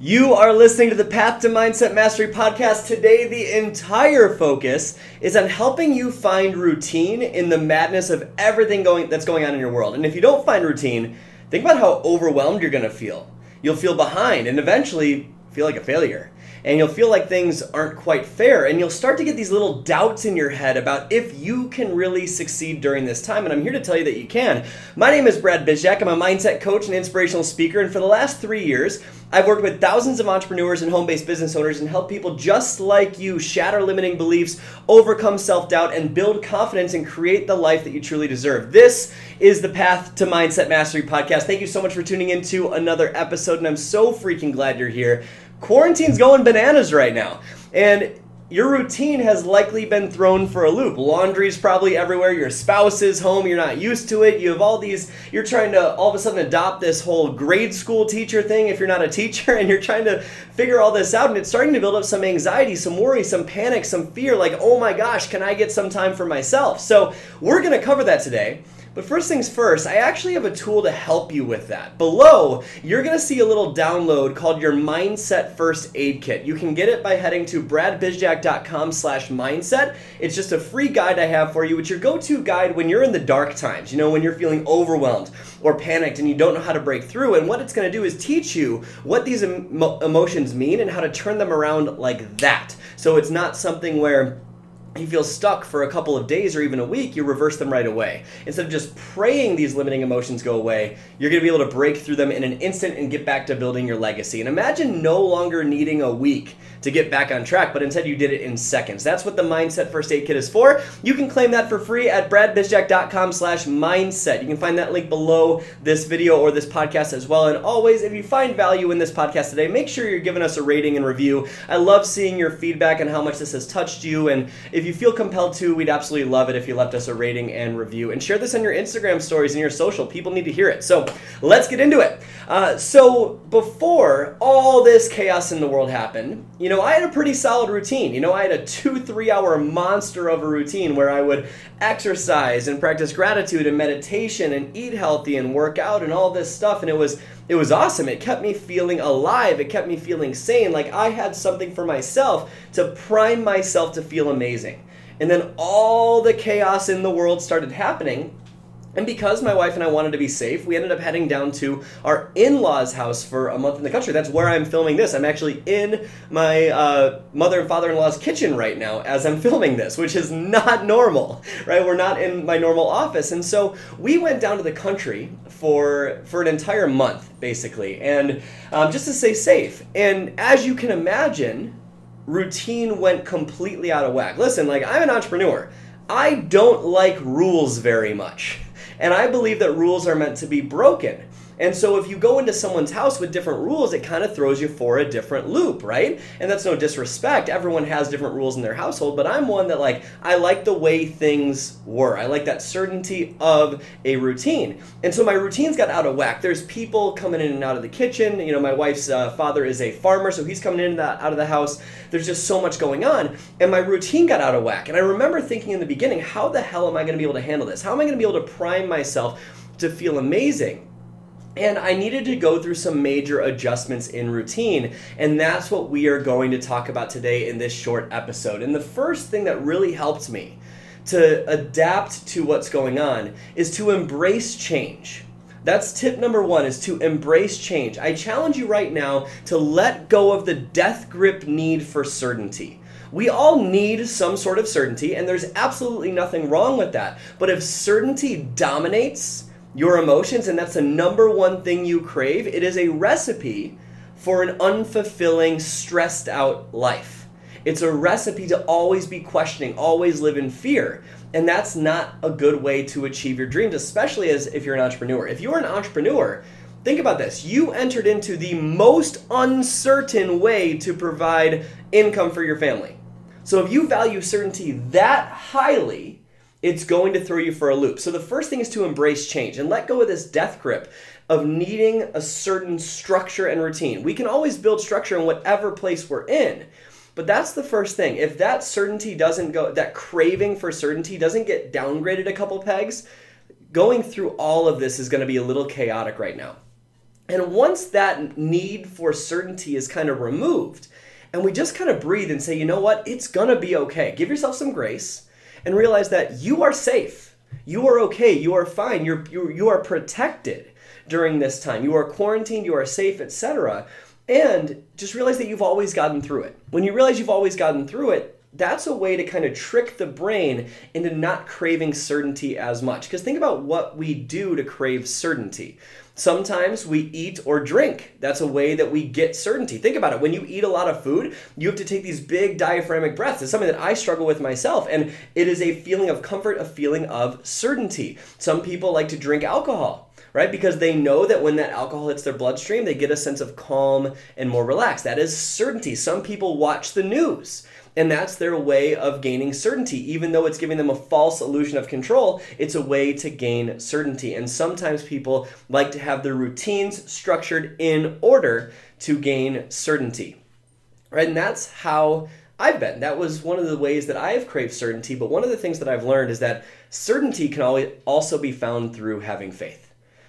You are listening to the Path to Mindset Mastery podcast. Today, the entire focus is on helping you find routine in the madness of everything that's going on in your world. And if you don't find routine, think about how overwhelmed you're going to feel. You'll feel behind and eventually feel like a failure. And you'll feel like things aren't quite fair. And you'll start to get these little doubts in your head about if you can really succeed during this time. And I'm here to tell you that you can. My name is Brad Bizjak. I'm a mindset coach and inspirational speaker. And for the last 3 years, I've worked with thousands of entrepreneurs and home-based business owners and helped people just like you shatter limiting beliefs, overcome self-doubt, and build confidence and create the life that you truly deserve. This is the Path to Mindset Mastery podcast. Thank you so much for tuning in to another episode, and I'm so freaking glad you're here. Quarantine's going bananas right now, and your routine has likely been thrown for a loop. Laundry's probably everywhere. Your spouse is home. You're not used to it. You have all these, you're trying to all of a sudden adopt this whole grade school teacher thing if you're not a teacher, and you're trying to figure all this out, and it's starting to build up some anxiety, some worry, some panic, some fear, like, oh my gosh, can I get some time for myself? So we're going to cover that today. But first things first, I actually have a tool to help you with that. Below, you're going to see a little download called your Mindset First Aid Kit. You can get it by heading to bradbizjak.com/mindset. It's just a free guide I have for you. It's your go-to guide when you're in the dark times, you know, when you're feeling overwhelmed or panicked and you don't know how to break through. And what it's going to do is teach you what these emotions mean and how to turn them around like that. So it's not something where you feel stuck for a couple of days or even a week, you reverse them right away. Instead of just praying these limiting emotions go away, you're going to be able to break through them in an instant and get back to building your legacy. And imagine no longer needing a week to get back on track, but instead you did it in seconds. That's what the Mindset First Aid Kit is for. You can claim that for free at bradbizjak.com/mindset. You can find that link below this video or this podcast as well. And always, if you find value in this podcast today, make sure you're giving us a rating and review. I love seeing your feedback and how much this has touched you. And if you feel compelled to, we'd absolutely love it if you left us a rating and review. And share this on your Instagram stories and your social. People need to hear it. So let's get into it. So before all this chaos in the world happened, you know, I had a pretty solid routine. You know, I had a 2-3 hour monster of a routine where I would exercise and practice gratitude and meditation and eat healthy and work out and all this stuff. And it was awesome. It kept me feeling alive. It kept me feeling sane. Like I had something for myself to prime myself to feel amazing. And then all the chaos in the world started happening. And because my wife and I wanted to be safe, we ended up heading down to our in-laws' house for a month in the country. That's where I'm filming this. I'm actually in my mother and father-in-law's kitchen right now as I'm filming this, which is not normal, right? We're not in my normal office. And so we went down to the country for an entire month, basically, and just to stay safe. And as you can imagine, routine went completely out of whack. Listen, like, I'm an entrepreneur. I don't like rules very much. And I believe that rules are meant to be broken. And so if you go into someone's house with different rules, it kind of throws you for a different loop, right? And that's no disrespect. Everyone has different rules in their household, but I'm one that I like the way things were. I like that certainty of a routine. And so my routines got out of whack. There's people coming in and out of the kitchen. You know, my wife's father is a farmer, so he's coming in and out of the house. There's just so much going on. And my routine got out of whack. And I remember thinking in the beginning, how the hell am I going to be able to handle this? How am I going to be able to prime myself to feel amazing? And I needed to go through some major adjustments in routine, and that's what we are going to talk about today in this short episode. And the first thing that really helped me to adapt to what's going on is to embrace change. That's tip number one, is to embrace change. I challenge you right now to let go of the death grip need for certainty. We all need some sort of certainty, and there's absolutely nothing wrong with that. But if certainty dominates your emotions, and that's the number one thing you crave, it is a recipe for an unfulfilling, stressed out life. It's a recipe to always be questioning, always live in fear. And that's not a good way to achieve your dreams, especially as if you're an entrepreneur. If you're an entrepreneur, think about this. You entered into the most uncertain way to provide income for your family. So if you value certainty that highly, it's going to throw you for a loop. So the first thing is to embrace change and let go of this death grip of needing a certain structure and routine. We can always build structure in whatever place we're in, but that's the first thing. If that certainty doesn't go, that craving for certainty doesn't get downgraded a couple pegs, going through all of this is going to be a little chaotic right now. And once that need for certainty is kind of removed, and we just kind of breathe and say, you know what, it's going to be okay. Give yourself some grace and realize that you are safe. You are okay. You are fine. You are protected during this time. You are quarantined. You are safe, etc. And just realize that you've always gotten through it. When you realize you've always gotten through it, that's a way to kind of trick the brain into not craving certainty as much. Because think about what we do to crave certainty. Sometimes we eat or drink. That's a way that we get certainty. Think about it. When you eat a lot of food, you have to take these big diaphragmatic breaths. It's something that I struggle with myself, and it is a feeling of comfort, a feeling of certainty. Some people like to drink alcohol, right? Because they know that when that alcohol hits their bloodstream, they get a sense of calm and more relaxed. That is certainty. Some people watch the news. And that's their way of gaining certainty. Even though it's giving them a false illusion of control, it's a way to gain certainty. And sometimes people like to have their routines structured in order to gain certainty, right? And that's how I've been. That was one of the ways that I have craved certainty. But one of the things that I've learned is that certainty can also be found through having faith.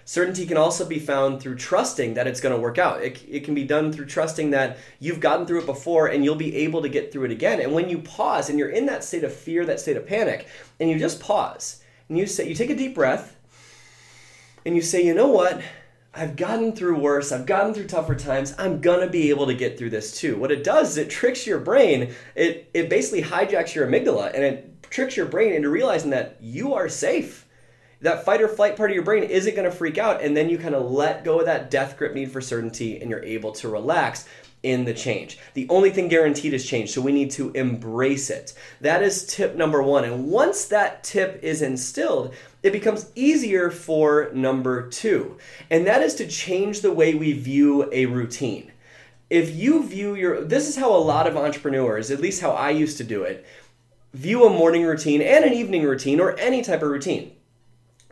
Certainty can also be found through trusting that it's going to work out. It can be done through trusting that you've gotten through it before and you'll be able to get through it again. And when you pause and you're in that state of fear, that state of panic, and you just pause and you take a deep breath and you say, you know what? I've gotten through worse. I've gotten through tougher times. I'm going to be able to get through this too. What it does is it tricks your brain. It basically hijacks your amygdala and it tricks your brain into realizing that you are safe. That fight or flight part of your brain isn't going to freak out, and then you kind of let go of that death grip need for certainty and you're able to relax in the change. The only thing guaranteed is change, so we need to embrace it. That is tip number one. And once that tip is instilled, it becomes easier for number two, and that is to change the way we view a routine. If you view this is how a lot of entrepreneurs, at least how I used to do it, view a morning routine and an evening routine or any type of routine.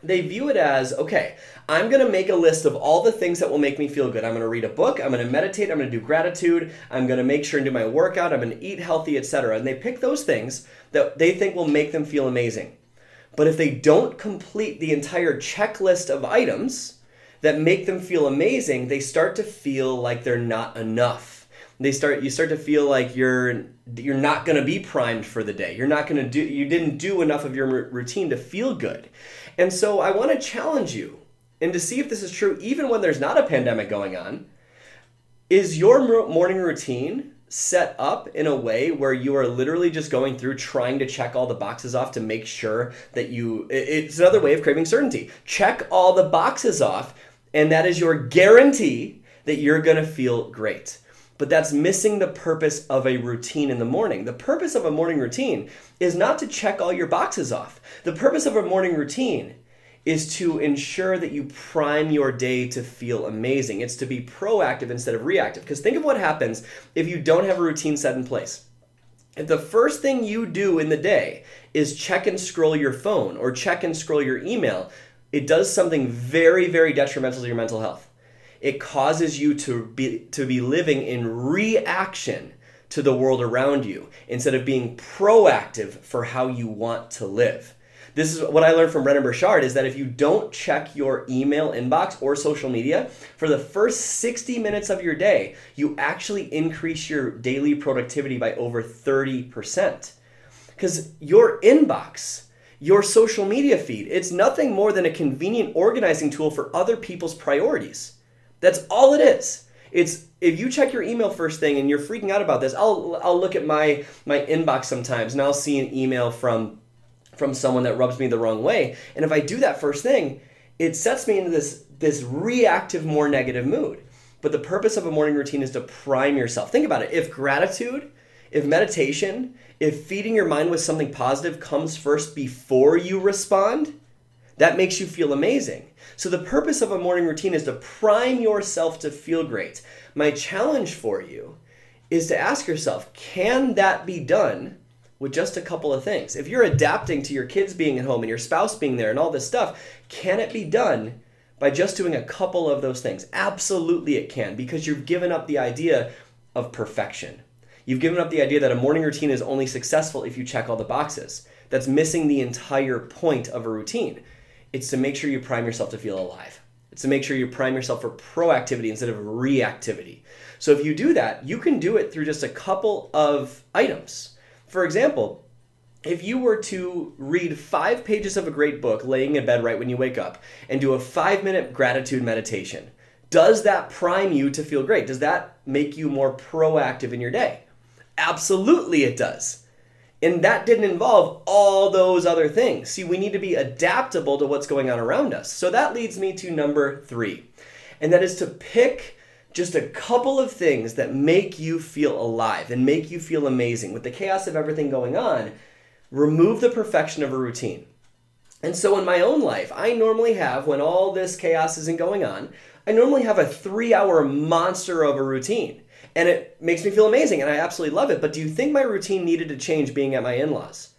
They view it as, okay, I'm going to make a list of all the things that will make me feel good. I'm going to read a book. I'm going to meditate. I'm going to do gratitude. I'm going to make sure and do my workout. I'm going to eat healthy, etc. And they pick those things that they think will make them feel amazing. But if they don't complete the entire checklist of items that make them feel amazing, they start to feel like they're not enough. You start to feel like you're not going to be primed for the day. You didn't do enough of your routine to feel good. And so I want to challenge you and to see if this is true even when there's not a pandemic going on. Is your morning routine set up in a way where you are literally just going through trying to check all the boxes off to make sure that it's another way of craving certainty. Check all the boxes off, and that is your guarantee that you're going to feel great. But that's missing the purpose of a routine in the morning. The purpose of a morning routine is not to check all your boxes off. The purpose of a morning routine is to ensure that you prime your day to feel amazing. It's to be proactive instead of reactive. Because think of what happens if you don't have a routine set in place. If the first thing you do in the day is check and scroll your phone or check and scroll your email, it does something very, very detrimental to your mental health. It causes you to be living in reaction to the world around you instead of being proactive for how you want to live. This is what I learned from Brennan Burchard, is that if you don't check your email inbox or social media for the first 60 minutes of your day, you actually increase your daily productivity by over 30%. Because your inbox, your social media feed, it's nothing more than a convenient organizing tool for other people's priorities. That's all it is. It's if you check your email first thing and you're freaking out about this, I'll look at my inbox sometimes and I'll see an email from someone that rubs me the wrong way. And if I do that first thing, it sets me into this reactive, more negative mood. But the purpose of a morning routine is to prime yourself. Think about it. If gratitude, if meditation, if feeding your mind with something positive comes first before you respond, that makes you feel amazing. So the purpose of a morning routine is to prime yourself to feel great. My challenge for you is to ask yourself, can that be done with just a couple of things? If you're adapting to your kids being at home and your spouse being there and all this stuff, can it be done by just doing a couple of those things? Absolutely it can, because you've given up the idea of perfection. You've given up the idea that a morning routine is only successful if you check all the boxes. That's missing the entire point of a routine. It's to make sure you prime yourself to feel alive. It's to make sure you prime yourself for proactivity instead of reactivity. So if you do that, you can do it through just a couple of items. For example, if you were to read 5 pages of a great book laying in bed right when you wake up and do a 5-minute gratitude meditation, does that prime you to feel great? Does that make you more proactive in your day? Absolutely it does. And that didn't involve all those other things. See, we need to be adaptable to what's going on around us. So that leads me to number 3, and that is to pick just a couple of things that make you feel alive and make you feel amazing. With the chaos of everything going on, remove the perfection of a routine. And so in my own life, I normally have, when all this chaos isn't going on, I normally have a 3-hour monster of a routine. And it makes me feel amazing, and I absolutely love it. But do you think my routine needed to change being at my in-laws?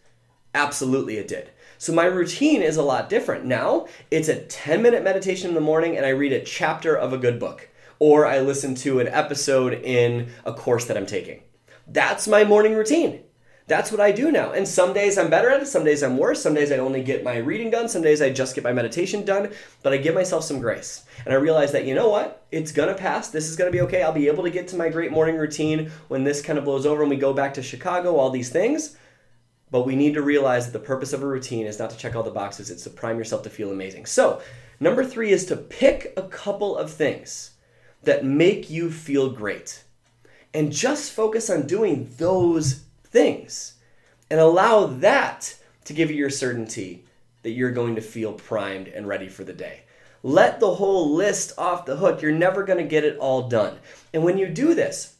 Absolutely it did. So my routine is a lot different. Now, it's a 10-minute meditation in the morning, and I read a chapter of a good book. Or I listen to an episode in a course that I'm taking. That's my morning routine. That's what I do now. And some days I'm better at it, some days I'm worse, some days I only get my reading done, some days I just get my meditation done, but I give myself some grace. And I realize that, you know what? It's gonna pass, this is gonna be okay, I'll be able to get to my great morning routine when this kind of blows over and we go back to Chicago, all these things. But we need to realize that the purpose of a routine is not to check all the boxes, it's to prime yourself to feel amazing. So, number 3 is to pick a couple of things that make you feel great. And just focus on doing those things and allow that to give you your certainty that you're going to feel primed and ready for the day. Let the whole list off the hook. You're never going to get it all done. And when you do this,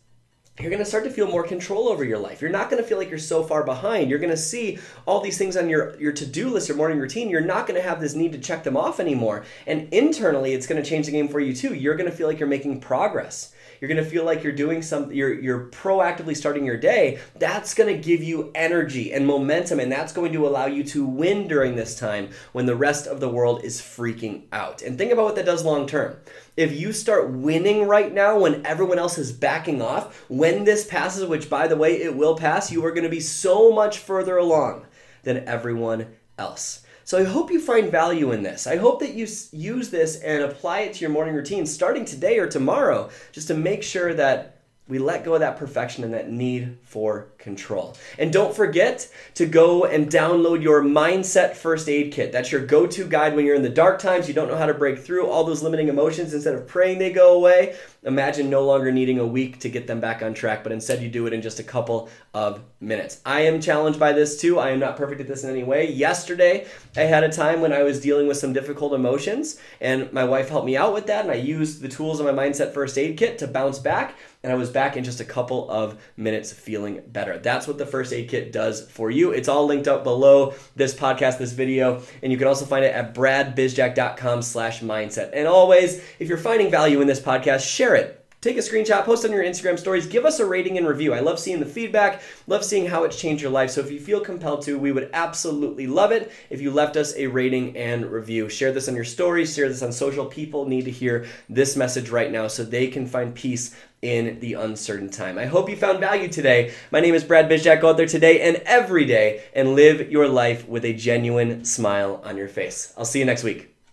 you're going to start to feel more control over your life. You're not going to feel like you're so far behind. You're going to see all these things on your to-do list, your morning routine. You're not going to have this need to check them off anymore. And internally, it's going to change the game for you too. You're going to feel like you're making progress. You're going to feel like you're doing something, you're proactively starting your day. That's going to give you energy and momentum, and that's going to allow you to win during this time when the rest of the world is freaking out. And think about what that does long term. If you start winning right now when everyone else is backing off, when this passes, which by the way, it will pass, you are going to be so much further along than everyone else. So I hope you find value in this. I hope that you use this and apply it to your morning routine starting today or tomorrow, just to make sure that we let go of that perfection and that need for control. And don't forget to go and download your Mindset First Aid Kit. That's your go-to guide when you're in the dark times, you don't know how to break through all those limiting emotions. Instead of praying they go away, imagine no longer needing a week to get them back on track, but instead you do it in just a couple of minutes. I am challenged by this too. I am not perfect at this in any way. Yesterday, I had a time when I was dealing with some difficult emotions, and my wife helped me out with that, and I used the tools of my Mindset First Aid Kit to bounce back, and I was back in just a couple of minutes feeling better. That's what the First Aid Kit does for you. It's all linked up below this podcast, this video, and you can also find it at bradbizjak.com/mindset. And always, if you're finding value in this podcast, share it. Take a screenshot, post on your Instagram stories, give us a rating and review. I love seeing the feedback, love seeing how it's changed your life. So if you feel compelled to, we would absolutely love it if you left us a rating and review. Share this on your stories, share this on social. People need to hear this message right now so they can find peace in the uncertain time. I hope you found value today. My name is Brad Bizjak. Go out there today and every day and live your life with a genuine smile on your face. I'll see you next week.